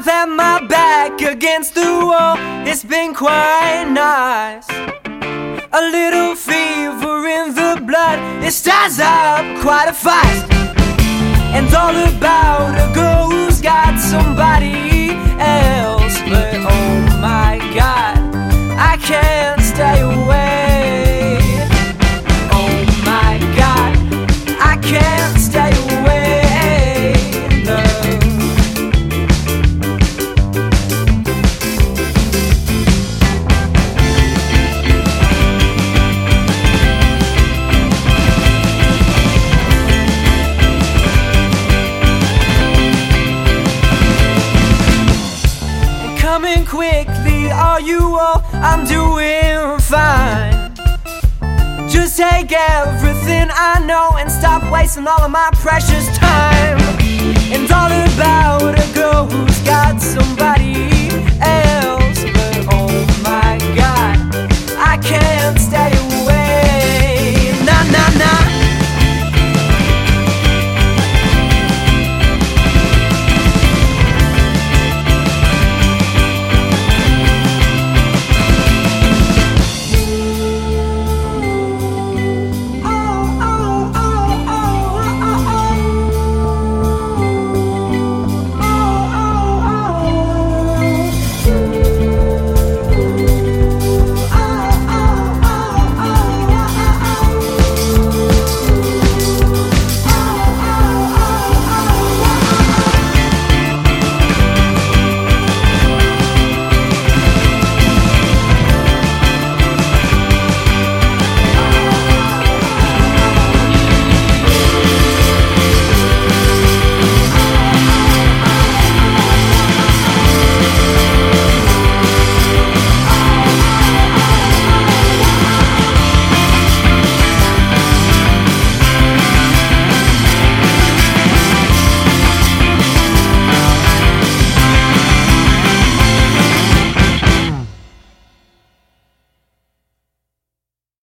I've had my back against the wall. It's been quite nice. A little fever in the blood, it stirs up quite a fight. And all about a girl who's got somebody else. But oh my God, I can't stay away. Oh my God, I can't stay away. Quickly, are you all? I'm doing fine. Just take everything I know and stop wasting all of my precious time. And all about